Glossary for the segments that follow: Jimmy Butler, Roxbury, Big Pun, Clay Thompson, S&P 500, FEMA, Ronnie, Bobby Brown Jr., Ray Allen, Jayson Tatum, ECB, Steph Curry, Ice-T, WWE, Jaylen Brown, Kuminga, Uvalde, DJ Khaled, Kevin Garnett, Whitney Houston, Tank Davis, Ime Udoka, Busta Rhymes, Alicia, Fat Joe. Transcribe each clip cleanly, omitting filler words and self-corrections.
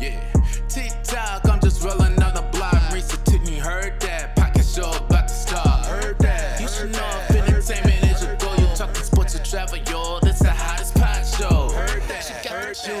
Yeah, TikTok, I'm just rolling on the block. Marisa Tigney, heard that. Pocket show about to start. Heard that. You should know if entertainment is your goal. You talking sports and travel, yo. That's the hottest pot show. Heard that. She got the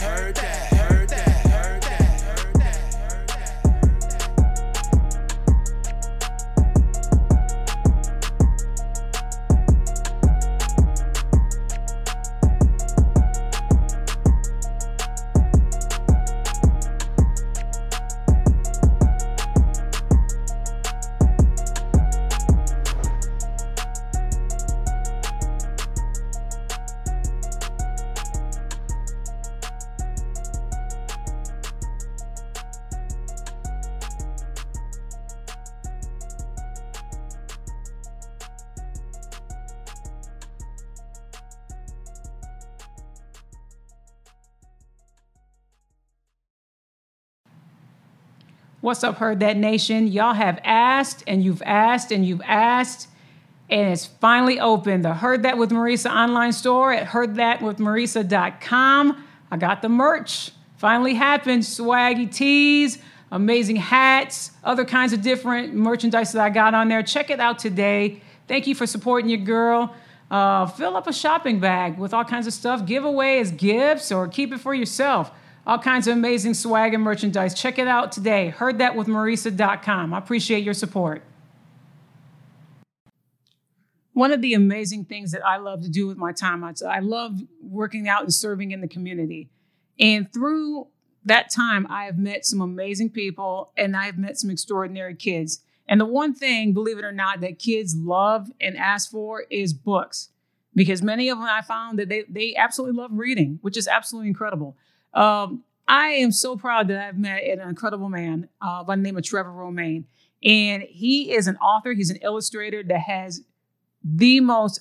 heard that, heard that, heard that, heard that, heard What's up, Heard That Nation? Y'all have asked, and you've asked, and you've asked, and it's finally open. The Heard That with Marisa online store at heardthatwithmarisa.com. I got the merch. Finally happened. Swaggy tees, amazing hats, other kinds of different merchandise that I got on there. Check it out today. Thank you for supporting your girl. Fill up a shopping bag with all kinds of stuff. Give away as gifts or keep it for yourself. All kinds of amazing swag and merchandise. Check it out today. HeardThatWithMarisa.com. I appreciate your support. One of the amazing things that I love to do with my time, I love working out and serving in the community. And through that time, I have met some amazing people and I have met some extraordinary kids. And the one thing, believe it or not, that kids love and ask for is books. Because many of them, I found that they absolutely love reading, which is absolutely incredible. I am so proud that I've met an incredible man by the name of Trevor Romain. And he is an author. He's an illustrator that has the most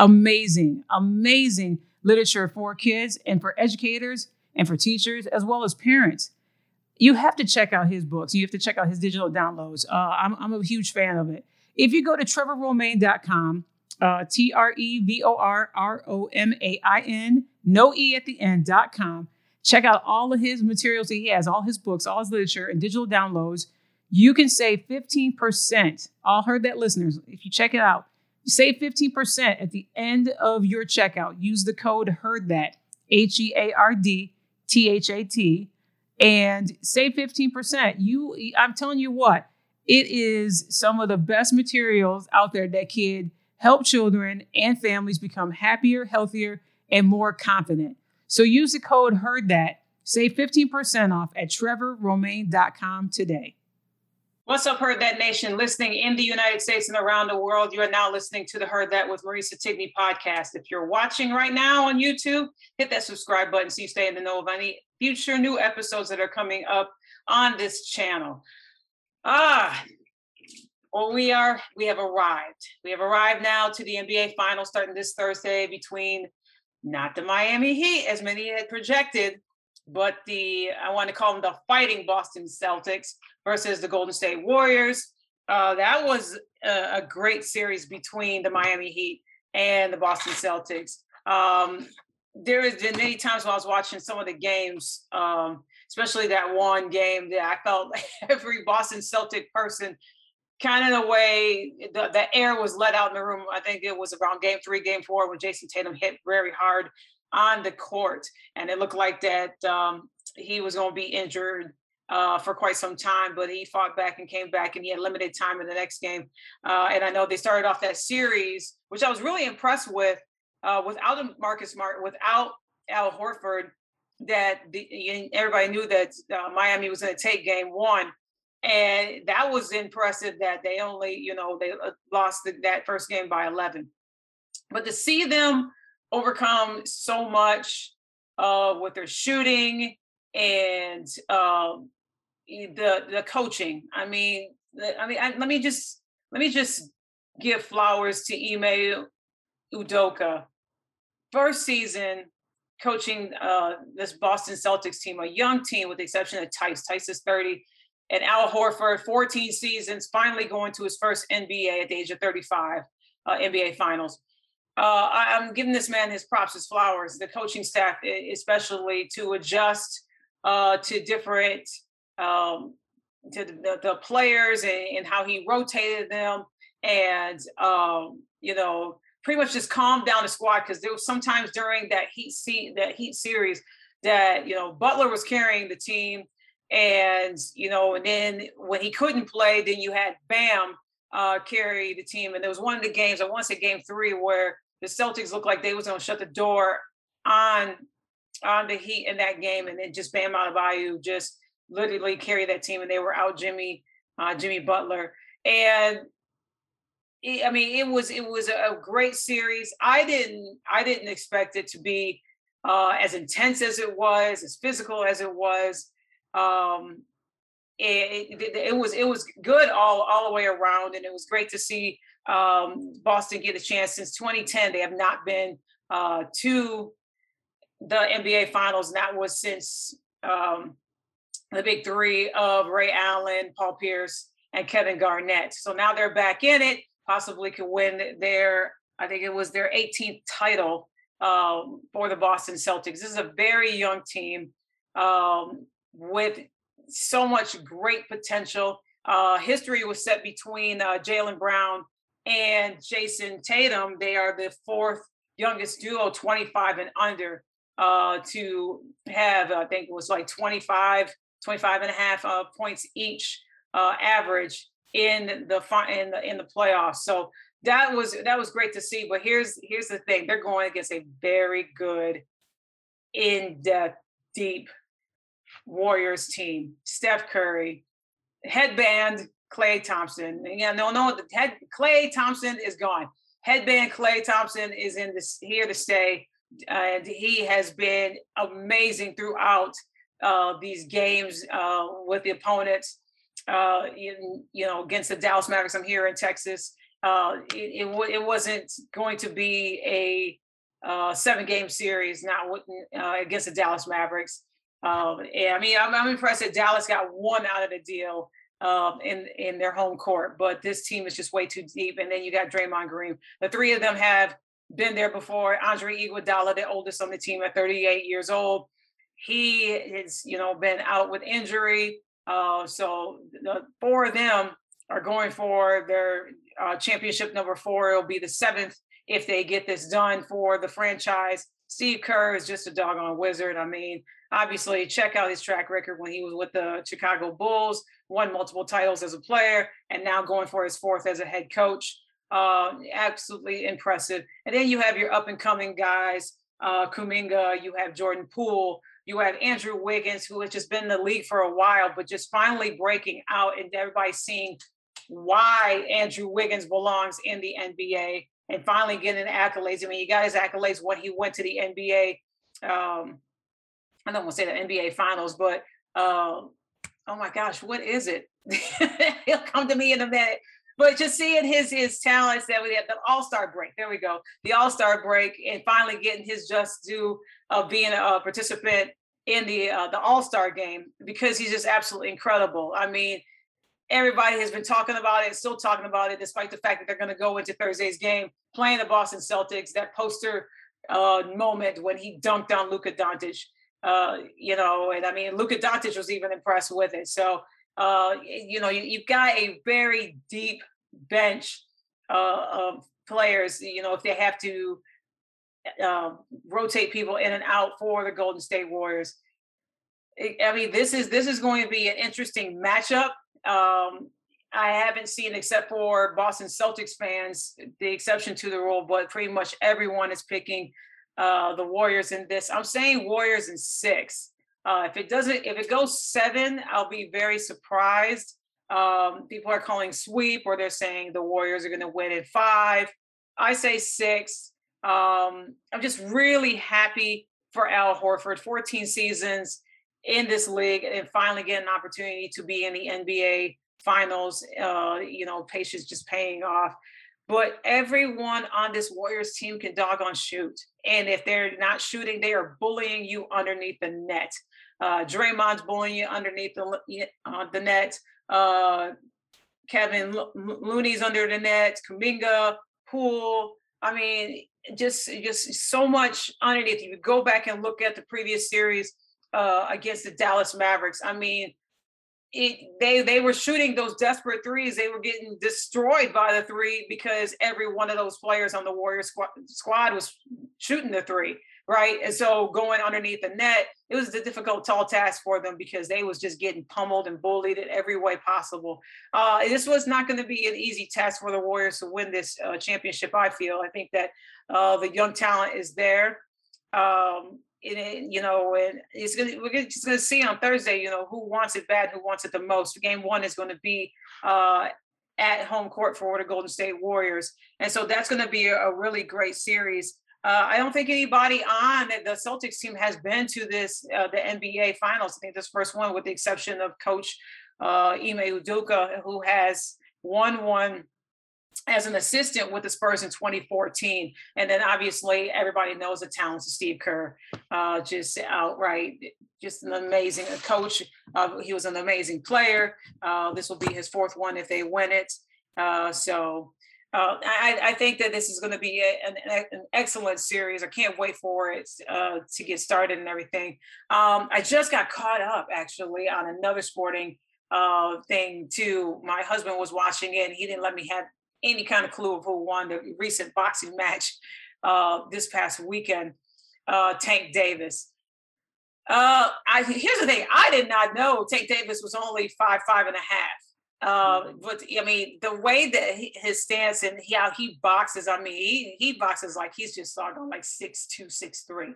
amazing, amazing literature for kids and for educators and for teachers, as well as parents. You have to check out his books. You have to check out his digital downloads. I'm a huge fan of it. If you go to trevorromain.com, T-R-E-V-O-R-R-O-M-A-I-N, no E at the end.com. Check out all of his materials that he has, all his books, all his literature, and digital downloads. You can save 15%. All Heard That listeners, if you check it out, you save 15% at the end of your checkout. Use the code HEARDTHAT, H-E-A-R-D-T-H-A-T, and save 15%. I'm telling you what, it is some of the best materials out there that can help children and families become happier, healthier, and more confident. So use the code HEARDTHAT, save 15% off at trevorromain.com today. What's up, Heard That Nation? Listening in the United States and around the world, you are now listening to the Heard That with Marisa Tigney podcast. If you're watching right now on YouTube, hit that subscribe button so you stay in the know of any future new episodes that are coming up on this channel. Well, we have arrived. We have arrived now to the NBA Finals starting this Thursday between not the Miami Heat, as many had projected, but I want to call them the fighting Boston Celtics versus the Golden State Warriors. That was a great series between the Miami Heat and the Boston Celtics. There has been many times when I was watching some of the games, especially that one game, that I felt every Boston Celtic person, kind of the way the air was let out in the room. I think it was around game three, game four, when Jayson Tatum hit very hard on the court. And it looked like that he was going to be injured for quite some time, but he fought back and came back, and he had limited time in the next game. And I know they started off that series, which I was really impressed with, without Marcus Smart, without Al Horford, that everybody knew that Miami was going to take game one. And that was impressive that they only, they lost that first game by 11. But to see them overcome so much with their shooting and the coaching. Let me just give flowers to Ime Udoka, first season coaching this Boston Celtics team, a young team with the exception of Tice. Tice is 30. And Al Horford, 14 seasons, finally going to his first NBA at the age of 35, NBA Finals. I'm giving this man his props, his flowers, the coaching staff, especially to adjust to different, to the players and how he rotated them. And, you know, pretty much just calmed down the squad, because there was sometimes during that heat series that, you know, Butler was carrying the team. And, you know, and then when he couldn't play, then you had Bam carry the team. And there was one of the games, I want to say game 3, where the Celtics looked like they was going to shut the door on the Heat in that game. And then just Bam Adebayo just literally carried that team, and they were out Jimmy Butler. And I mean, it was a great series. I didn't expect it to be as intense as it was, as physical as it was. It was good all the way around, and it was great to see Boston get a chance. Since 2010, they have not been to the NBA Finals, and that was since the Big 3 of Ray Allen, Paul Pierce, and Kevin Garnett. So now they're back in it, possibly could win their, I think it was their 18th title for the Boston Celtics. This is a very young team. With so much great potential. History was set between Jaylen Brown and Jayson Tatum. They are the 4th youngest duo, 25 and under, to have, I think it was like 25 and a half points each average in the playoffs. So that was great to see. But here's the thing. They're going against a very good, in-depth, deep Warriors team. Steph Curry, headband Clay Thompson. Yeah, no, Clay Thompson is gone. Headband Clay Thompson is here to stay, and he has been amazing throughout these games with the opponents. Against the Dallas Mavericks, I'm here in Texas. It wasn't going to be a 7-game series, not against the Dallas Mavericks. I'm impressed that Dallas got one out of the deal in their home court, but this team is just way too deep. And then you got Draymond Green. The three of them have been there before. Andre Iguodala, the oldest on the team at 38 years old, he has been out with injury. So the 4 of them are going for their championship number 4. It'll be the 7th if they get this done for the franchise. Steve Kerr is just a doggone wizard. I mean, obviously, check out his track record when he was with the Chicago Bulls, won multiple titles as a player, and now going for his 4th as a head coach. Absolutely impressive. And then you have your up-and-coming guys, Kuminga, you have Jordan Poole, you have Andrew Wiggins, who has just been in the league for a while, but just finally breaking out, and everybody seeing why Andrew Wiggins belongs in the NBA. And finally getting accolades. I mean, he got his accolades when he went to the NBA. I don't want to say the NBA Finals, but oh my gosh, what is it? He'll come to me in a minute. But just seeing his talents that we had the All-Star break. There we go, the All-Star break, and finally getting his just due of being a participant in the All-Star game, because he's just absolutely incredible. I mean, everybody has been talking about it, still talking about it, despite the fact that they're going to go into Thursday's game playing the Boston Celtics. That poster moment when he dunked on Luka Doncic, and I mean, Luka Doncic was even impressed with it. So, you've got a very deep bench of players, if they have to rotate people in and out for the Golden State Warriors. I mean, this is going to be an interesting matchup. I haven't seen, except for Boston Celtics fans, the exception to the rule, but pretty much everyone is picking the Warriors in this. I'm saying Warriors in 6. If it goes 7, I'll be very surprised. People are calling sweep, or they're saying the Warriors are going to win in 5. I say 6. I'm just really happy for Al Horford, 14 seasons in this league, and finally get an opportunity to be in the NBA Finals. Patience just paying off. But everyone on this Warriors team can doggone shoot. And if they're not shooting, they are bullying you underneath the net. Draymond's bullying you underneath the net. Kevin Looney's under the net. Kuminga, Poole. I mean, just so much underneath. You go back and look at the previous series against the Dallas Mavericks. I mean, they were shooting those desperate threes. They were getting destroyed by the three because every one of those players on the Warriors squad was shooting the three, right? And so going underneath the net, it was a difficult, tall task for them because they was just getting pummeled and bullied in every way possible. This was not going to be an easy task for the Warriors to win this championship, I feel. I think that the young talent is there. And it's gonna, we're just going to see on Thursday, you know, who wants it bad, who wants it the most. Game one is going to be at home court for the Golden State Warriors. And so that's going to be a really great series. I don't think anybody on the Celtics team has been to this, the NBA Finals. I think this first one, with the exception of Coach Ime Udoka, who has won one as an assistant with the Spurs in 2014. And then obviously everybody knows the talents of Steve Kerr, just outright, just an amazing coach. He was an amazing player. This will be his fourth one if they win it. So I think that this is going to be an excellent series. I can't wait for it to get started and everything. I just got caught up actually on another sporting thing too. My husband was watching it and he didn't let me have any kind of clue of who won the recent boxing match this past weekend, Tank Davis. Here's the thing. I did not know Tank Davis was only 5'5.5". But I mean, the way that his stance and how he boxes, I mean, he boxes like he's just talking like 6'2", 6'3".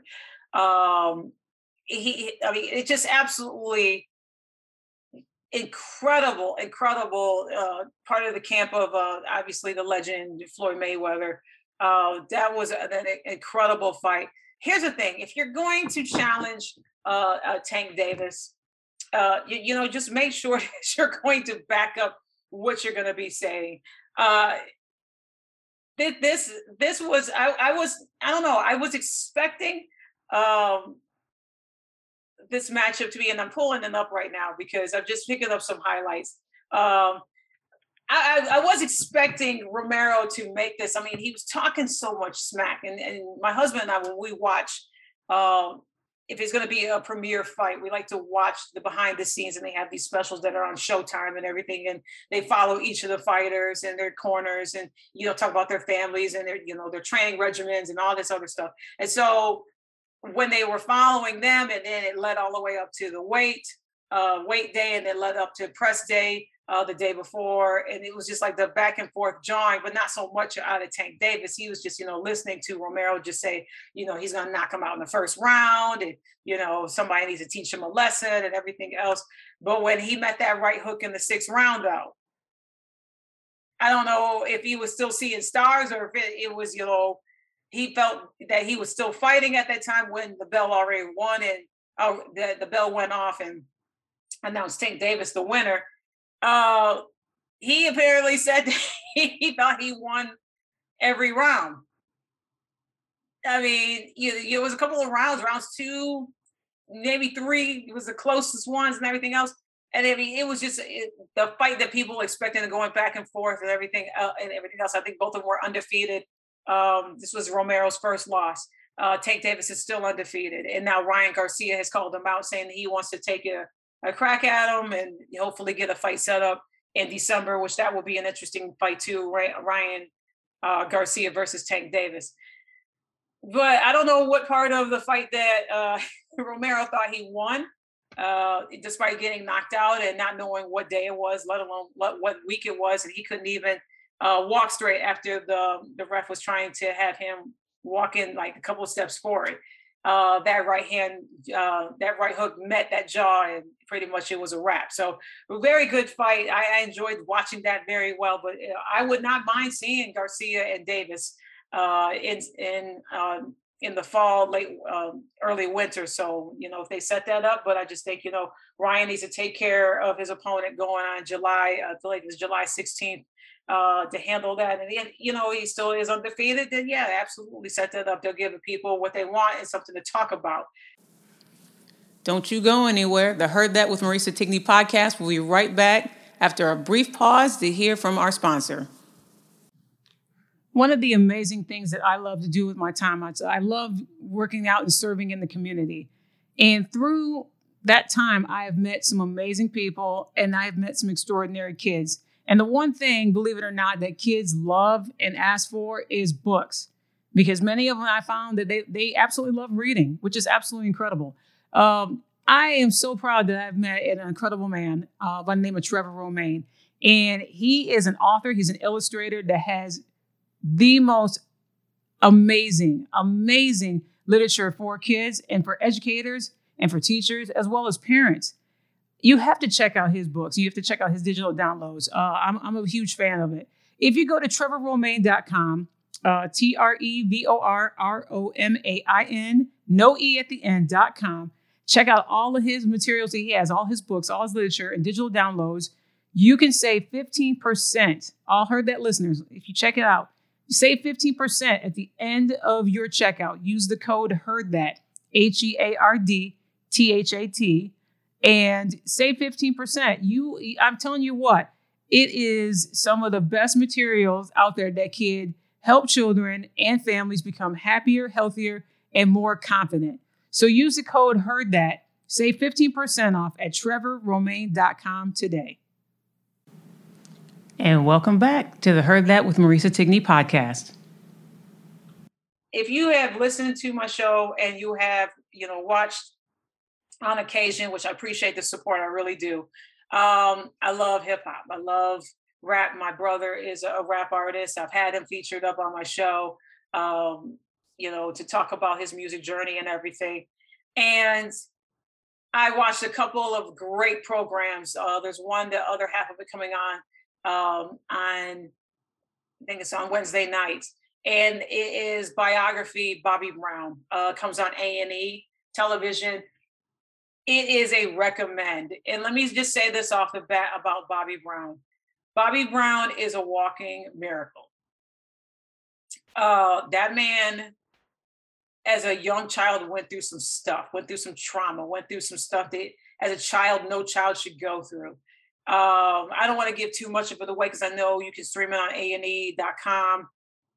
I mean, it just absolutely incredible part of the camp of obviously the legend Floyd Mayweather. That was an incredible fight. Here's the thing: if you're going to challenge Tank Davis, just make sure that you're going to back up what you're going to be saying. This was I was expecting this matchup to be, and I'm pulling it up right now because I'm just picking up some highlights. I was expecting Romero to make this. I mean, he was talking so much smack, and my husband and I, when we watch, if it's going to be a premiere fight, we like to watch the behind the scenes, and they have these specials that are on Showtime and everything, and they follow each of the fighters and their corners, and talk about their families and their training regimens and all this other stuff. And so when they were following them, and then it led all the way up to the weight day, and it led up to press day the day before, and it was just like the back and forth jawing, but not so much out of Tank Davis. He was just listening to Romero just say he's gonna knock him out in the first round, and somebody needs to teach him a lesson and everything else. But when he met that right hook in the sixth round, though, I don't know if he was still seeing stars or if it was he felt that he was still fighting at that time when the bell already won, and the bell went off and announced Tank Davis the winner. He apparently said that he thought he won every round. I mean, it was a couple of rounds 2, maybe 3, it was the closest ones and everything else. And I mean, it was just the fight that people were expecting, and going back and forth and everything else. I think both of them were undefeated. This was Romero's first loss. Tank Davis is still undefeated. And now Ryan Garcia has called him out, saying that he wants to take a crack at him and hopefully get a fight set up in December, which that will be an interesting fight too, right? Ryan Garcia versus Tank Davis. But I don't know what part of the fight that Romero thought he won, despite getting knocked out and not knowing what day it was, let alone what week it was. And he couldn't even walk straight after the ref was trying to have him walk in like a couple of steps forward. That right hook met that jaw, and pretty much it was a wrap. So a very good fight. I enjoyed watching that very well, but I would not mind seeing Garcia and Davis in the fall, late, early winter. So, if they set that up, but I just think, Ryan needs to take care of his opponent going on July, I feel like it's July 16th. to handle that. And, you know, he still is undefeated. Then, yeah, absolutely set that up. They'll give people what they want and something to talk about. Don't you go anywhere. The Heard That with Marisa Tigney podcast will be right back after a brief pause to hear from our sponsor. One of the amazing things that I love to do with my time, I love working out and serving in the community. And through that time, I have met some amazing people and I have met some extraordinary kids. And the one thing, believe it or not, that kids love and ask for is books, because many of them I found that they absolutely love reading, which is absolutely incredible. I am so proud that I've met an incredible man by the name of Trevor Romain. And he is an author. He's an illustrator that has the most amazing, amazing literature for kids and for educators and for teachers, as well as parents. You have to check out his books. You have to check out his digital downloads. I'm a huge fan of it. If you go to trevorromain.com, TrevorRomain, no E at the end.com, check out all of his materials that he has, all his books, all his literature and digital downloads. You can save 15%. All Heard That listeners, if you check it out, save 15% at the end of your checkout. Use the code HEARDTHAT, HEARDTHAT, and save 15%. I'm telling you what, it is some of the best materials out there that can help children and families become happier, healthier, and more confident. So use the code HEARDTHAT, save 15% off at trevorromain.com today. And welcome back to the Heard That with Marisa Tigney podcast. If you have listened to my show and you have, watched on occasion, which I appreciate the support, I really do. I love hip hop. I love rap. My brother is a rap artist. I've had him featured up on my show, to talk about his music journey and everything. And I watched a couple of great programs. There's one, the other half of it coming on I think it's on Wednesday night, and it is biography Bobby Brown. Comes on A&E television. It is a recommend. And let me just say this off the bat about Bobby Brown. Bobby Brown is a walking miracle. That man, as a young child, went through some trauma, went through some stuff that as a child, no child should go through. I don't want to give too much of it away because I know you can stream it on A&E.com,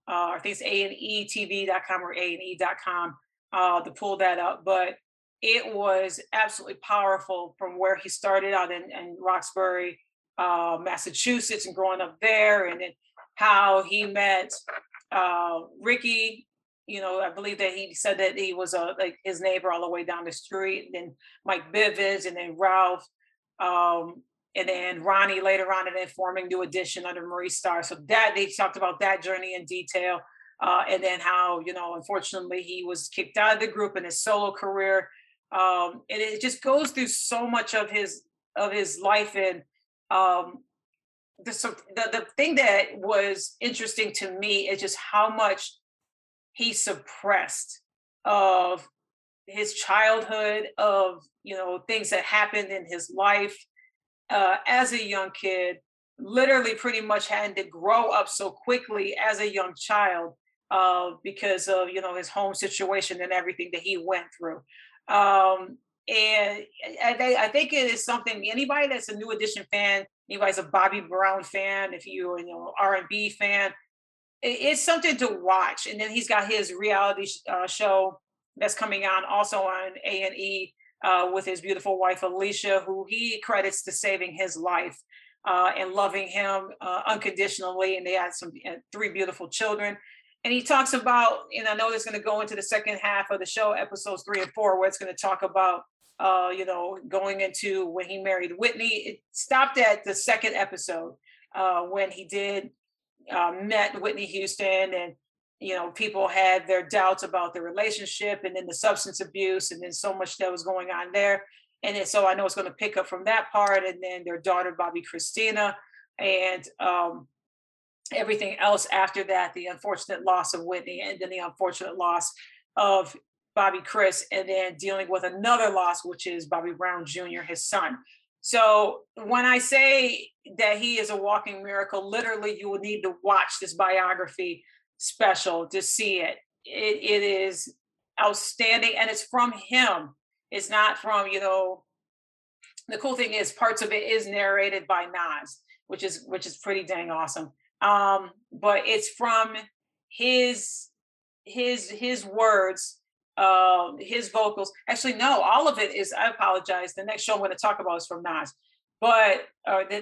or I think it's A&ETV.com or A&E.com to pull that up. But it was absolutely powerful from where he started out in Roxbury, Massachusetts, and growing up there, and then how he met Ricky. I believe that he said that he was his neighbor all the way down the street, and then Mike Bivins, and then Ralph. And then Ronnie later on, and then forming New Edition under Marie Starr. So that they talked about that journey in detail. And then how, unfortunately he was kicked out of the group in his solo career. And it just goes through so much of his life. And the thing that was interesting to me is just how much he suppressed of his childhood, of, things that happened in his life. As a young kid, literally pretty much had to grow up so quickly as a young child because of, his home situation and everything that he went through. And I think it is something, anybody that's a New Edition fan, anybody's a Bobby Brown fan, if you're R&B fan, it's something to watch. And then he's got his reality show that's coming on also on A&E. With his beautiful wife, Alicia, who he credits to saving his life and loving him unconditionally. And they had three beautiful children. And he talks about, and I know it's going to go into the second half of the show, episodes 3 and 4, where it's going to talk about, going into when he married Whitney. It stopped at the second episode when he did met Whitney Houston, and people had their doubts about the relationship, and then the substance abuse, and then so much that was going on there. And then, so I know it's going to pick up from that part, and then their daughter, Bobby Christina, and everything else after that, the unfortunate loss of Whitney, and then the unfortunate loss of Bobby Chris, and then dealing with another loss, which is Bobby Brown Jr., his son. So when I say that he is a walking miracle, literally you will need to watch this biography special to see it. It is outstanding, and it's from him. It's not from, you know, the cool thing is parts of it is narrated by Nas, which is pretty dang awesome. But it's from his words, his vocals. Actually, no, all of it is, I apologize. The next show I'm going to talk about is from Nas, but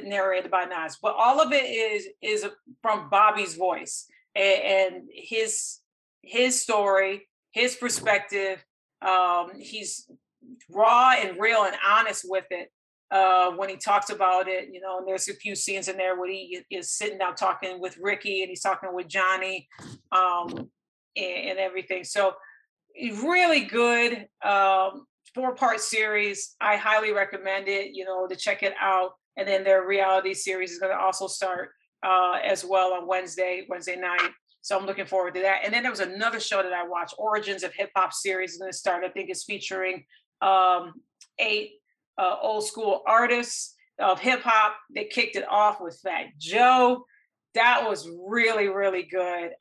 narrated by Nas, but all of it is from Bobby's voice and his story, his perspective. He's raw and real and honest with it. When he talks about it, you know, and there's a few scenes in there where he is sitting down talking with Ricky and he's talking with Johnny, and everything. So really good, 4-part series. I highly recommend it, you know, to check it out. And then their reality series is going to also start, as well on Wednesday night. So I'm looking forward to that. And then there was another show that I watched, Origins of Hip Hop series is going to start. I think it's featuring 8 old school artists of hip hop. They kicked it off with Fat Joe. That was really, really good.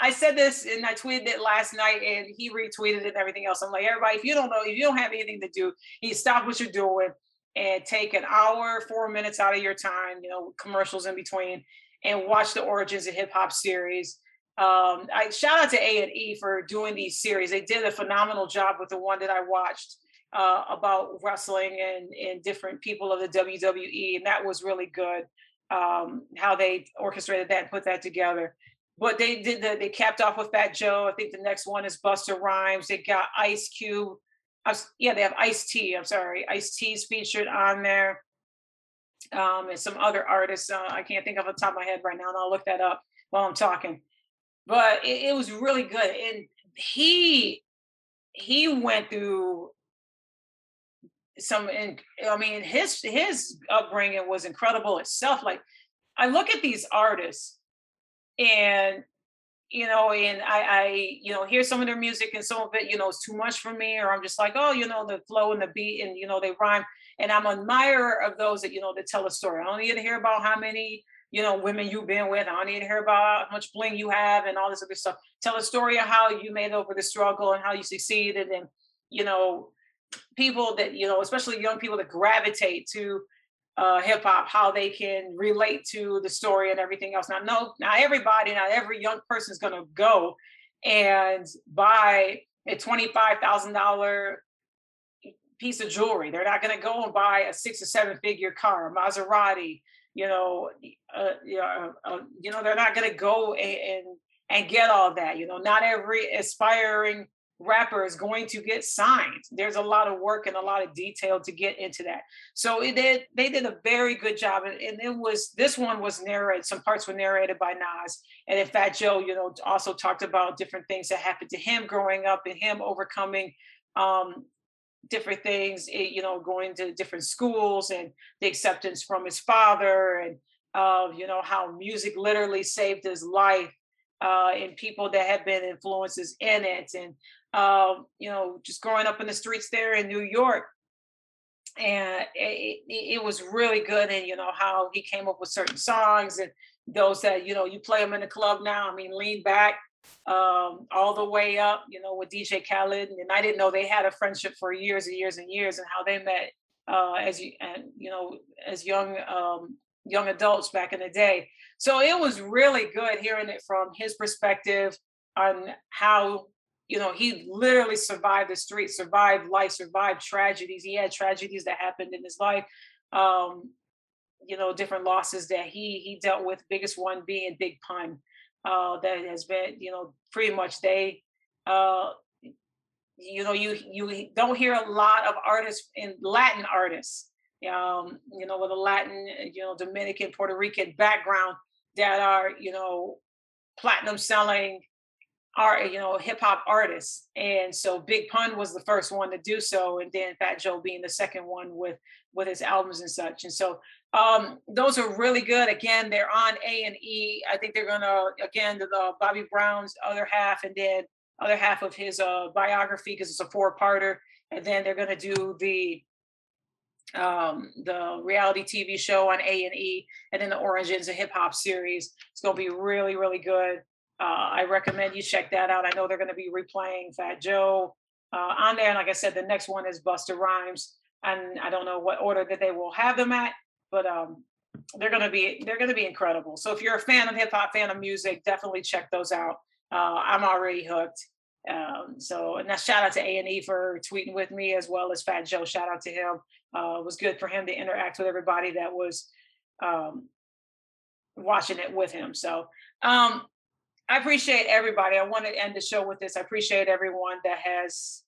I said this and I tweeted it last night and he retweeted it and everything else. I'm like, everybody, if you don't have anything to do, you stop what you're doing and take an hour, 4 minutes out of your time, you know, commercials in between, and watch the Origins of Hip Hop series. I shout out to A&E for doing these series. They did a phenomenal job with the one that I watched about wrestling and different people of the WWE. And that was really good, how they orchestrated that and put that together. But they capped off with Fat Joe. I think the next one is Busta Rhymes. They got they have Ice-T. I'm sorry. Ice-T's featured on there. And some other artists. I can't think of the top of my head right now, and I'll look that up while I'm talking. But it was really good. And he went through some, and I mean, his upbringing was incredible itself. Like, I look at these artists and, you know, and I, you know, hear some of their music and some of it, you know, it's too much for me, or I'm just like, oh, you know, the flow and the beat and, you know, they rhyme. And I'm an admirer of those that, you know, that tell a story. I don't need to hear about how many, you know, women you've been with. I don't need to hear about how much bling you have and all this other stuff. Tell a story of how you made over the struggle and how you succeeded. And, you know, people that, you know, especially young people that gravitate to hip hop, how they can relate to the story and everything else. Now, no, not everybody, not every young person is going to go and buy a $25,000 piece of jewelry. They're not going to go and buy a 6- or 7-figure car, a Maserati, they're not going to go and get all that. You know, not every aspiring rapper is going to get signed. There's a lot of work and a lot of detail to get into that. So they did a very good job. And this one was narrated, some parts were narrated by Nas. And in fact, Joe, you know, also talked about different things that happened to him growing up and him overcoming different things, you know, going to different schools and the acceptance from his father and, you know, how music literally saved his life and people that have been influences in it. And, you know, just growing up in the streets there in New York. And it was really good. And, you know, how he came up with certain songs and those that, you know, you play them in the club now. I mean, Lean Back, all the way up, you know, with DJ Khaled. And I didn't know they had a friendship for years and years and years, and how they met as young adults back in the day. So it was really good hearing it from his perspective on how, you know, he literally survived the streets, survived life, survived tragedies. He had tragedies that happened in his life, you know, different losses that he dealt with, biggest one being Big Pun. That has been, you know, pretty much they, you know, you don't hear a lot of artists in Latin artists, you know, with a Latin, you know, Dominican, Puerto Rican background that are, you know, platinum selling art, you know, hip hop artists. And so Big Pun was the first one to do so. And then Fat Joe being the second one with his albums and such. And so those are really good. Again, they're on A&E. I think they're going to, again, the Bobby Brown's other half and then other half of his biography, because it's a 4-parter. And then they're going to do the the reality TV show on A&E, and then the Origins of Hip Hop series. It's going to be really, really good. I recommend you check that out. I know they're going to be replaying Fat Joe on there. And like I said, the next one is Busta Rhymes. And I don't know what order that they will have them at, but they're going to be incredible. So if you're a fan of hip hop, fan of music, definitely check those out. I'm already hooked. And that shout out to A&E for tweeting with me, as well as Fat Joe. Shout out to him. It was good for him to interact with everybody that was watching it with him. So I appreciate everybody. I want to end the show with this. I appreciate everyone that has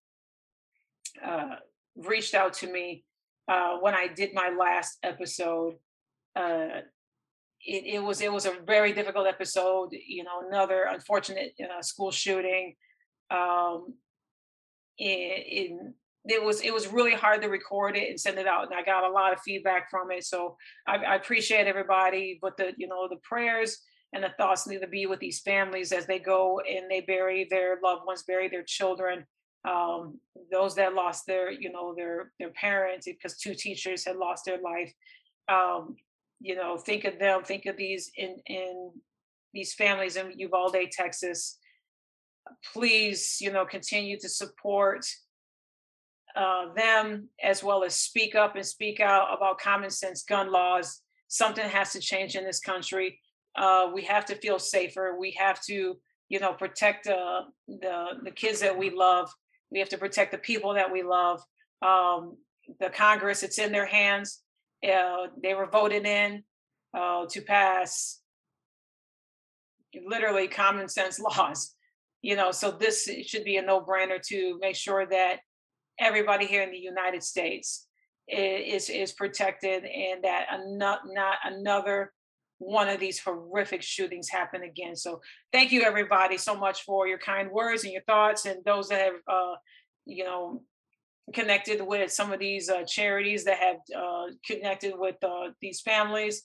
reached out to me when I did my last episode. It was a very difficult episode, another unfortunate school shooting. It was really hard to record it and send it out, and I got a lot of feedback from it. So I appreciate everybody, but the prayers and the thoughts need to be with these families as they go and they bury their loved ones, bury their children. Those that lost their parents, because 2 teachers had lost their life. Think of them, think of these in these families in Uvalde, Texas. Please, continue to support them, as well as speak up and speak out about common sense gun laws. Something has to change in this country. We have to feel safer. We have to, protect the kids that we love. We have to protect the people that we love. The Congress, it's in their hands. They were voted in to pass literally common sense laws. So this should be a no-brainer to make sure that everybody here in the United States is protected, and that not another one of these horrific shootings happen again. So thank you, everybody, so much for your kind words and your thoughts, and those that have, connected with some of these charities that have connected with these families.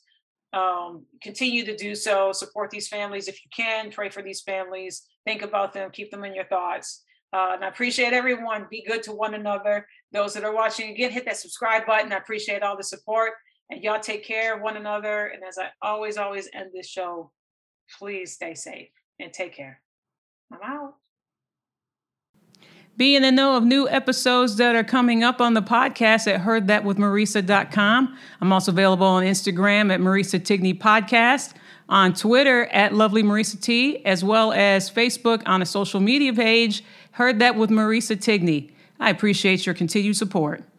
Continue to do so. Support these families if you can. Pray for these families. Think about them. Keep them in your thoughts. And I appreciate everyone. Be good to one another. Those that are watching, again, hit that subscribe button. I appreciate all the support. And y'all take care of one another. And as I always end this show, please stay safe and take care. I'm out. Be in the know of new episodes that are coming up on the podcast at heardthatwithmarisa.com. I'm also available on Instagram at Marisa Tigney Podcast, on Twitter at Lovely Marisa T, as well as Facebook on a social media page, Heard That With Marisa Tigney. I appreciate your continued support.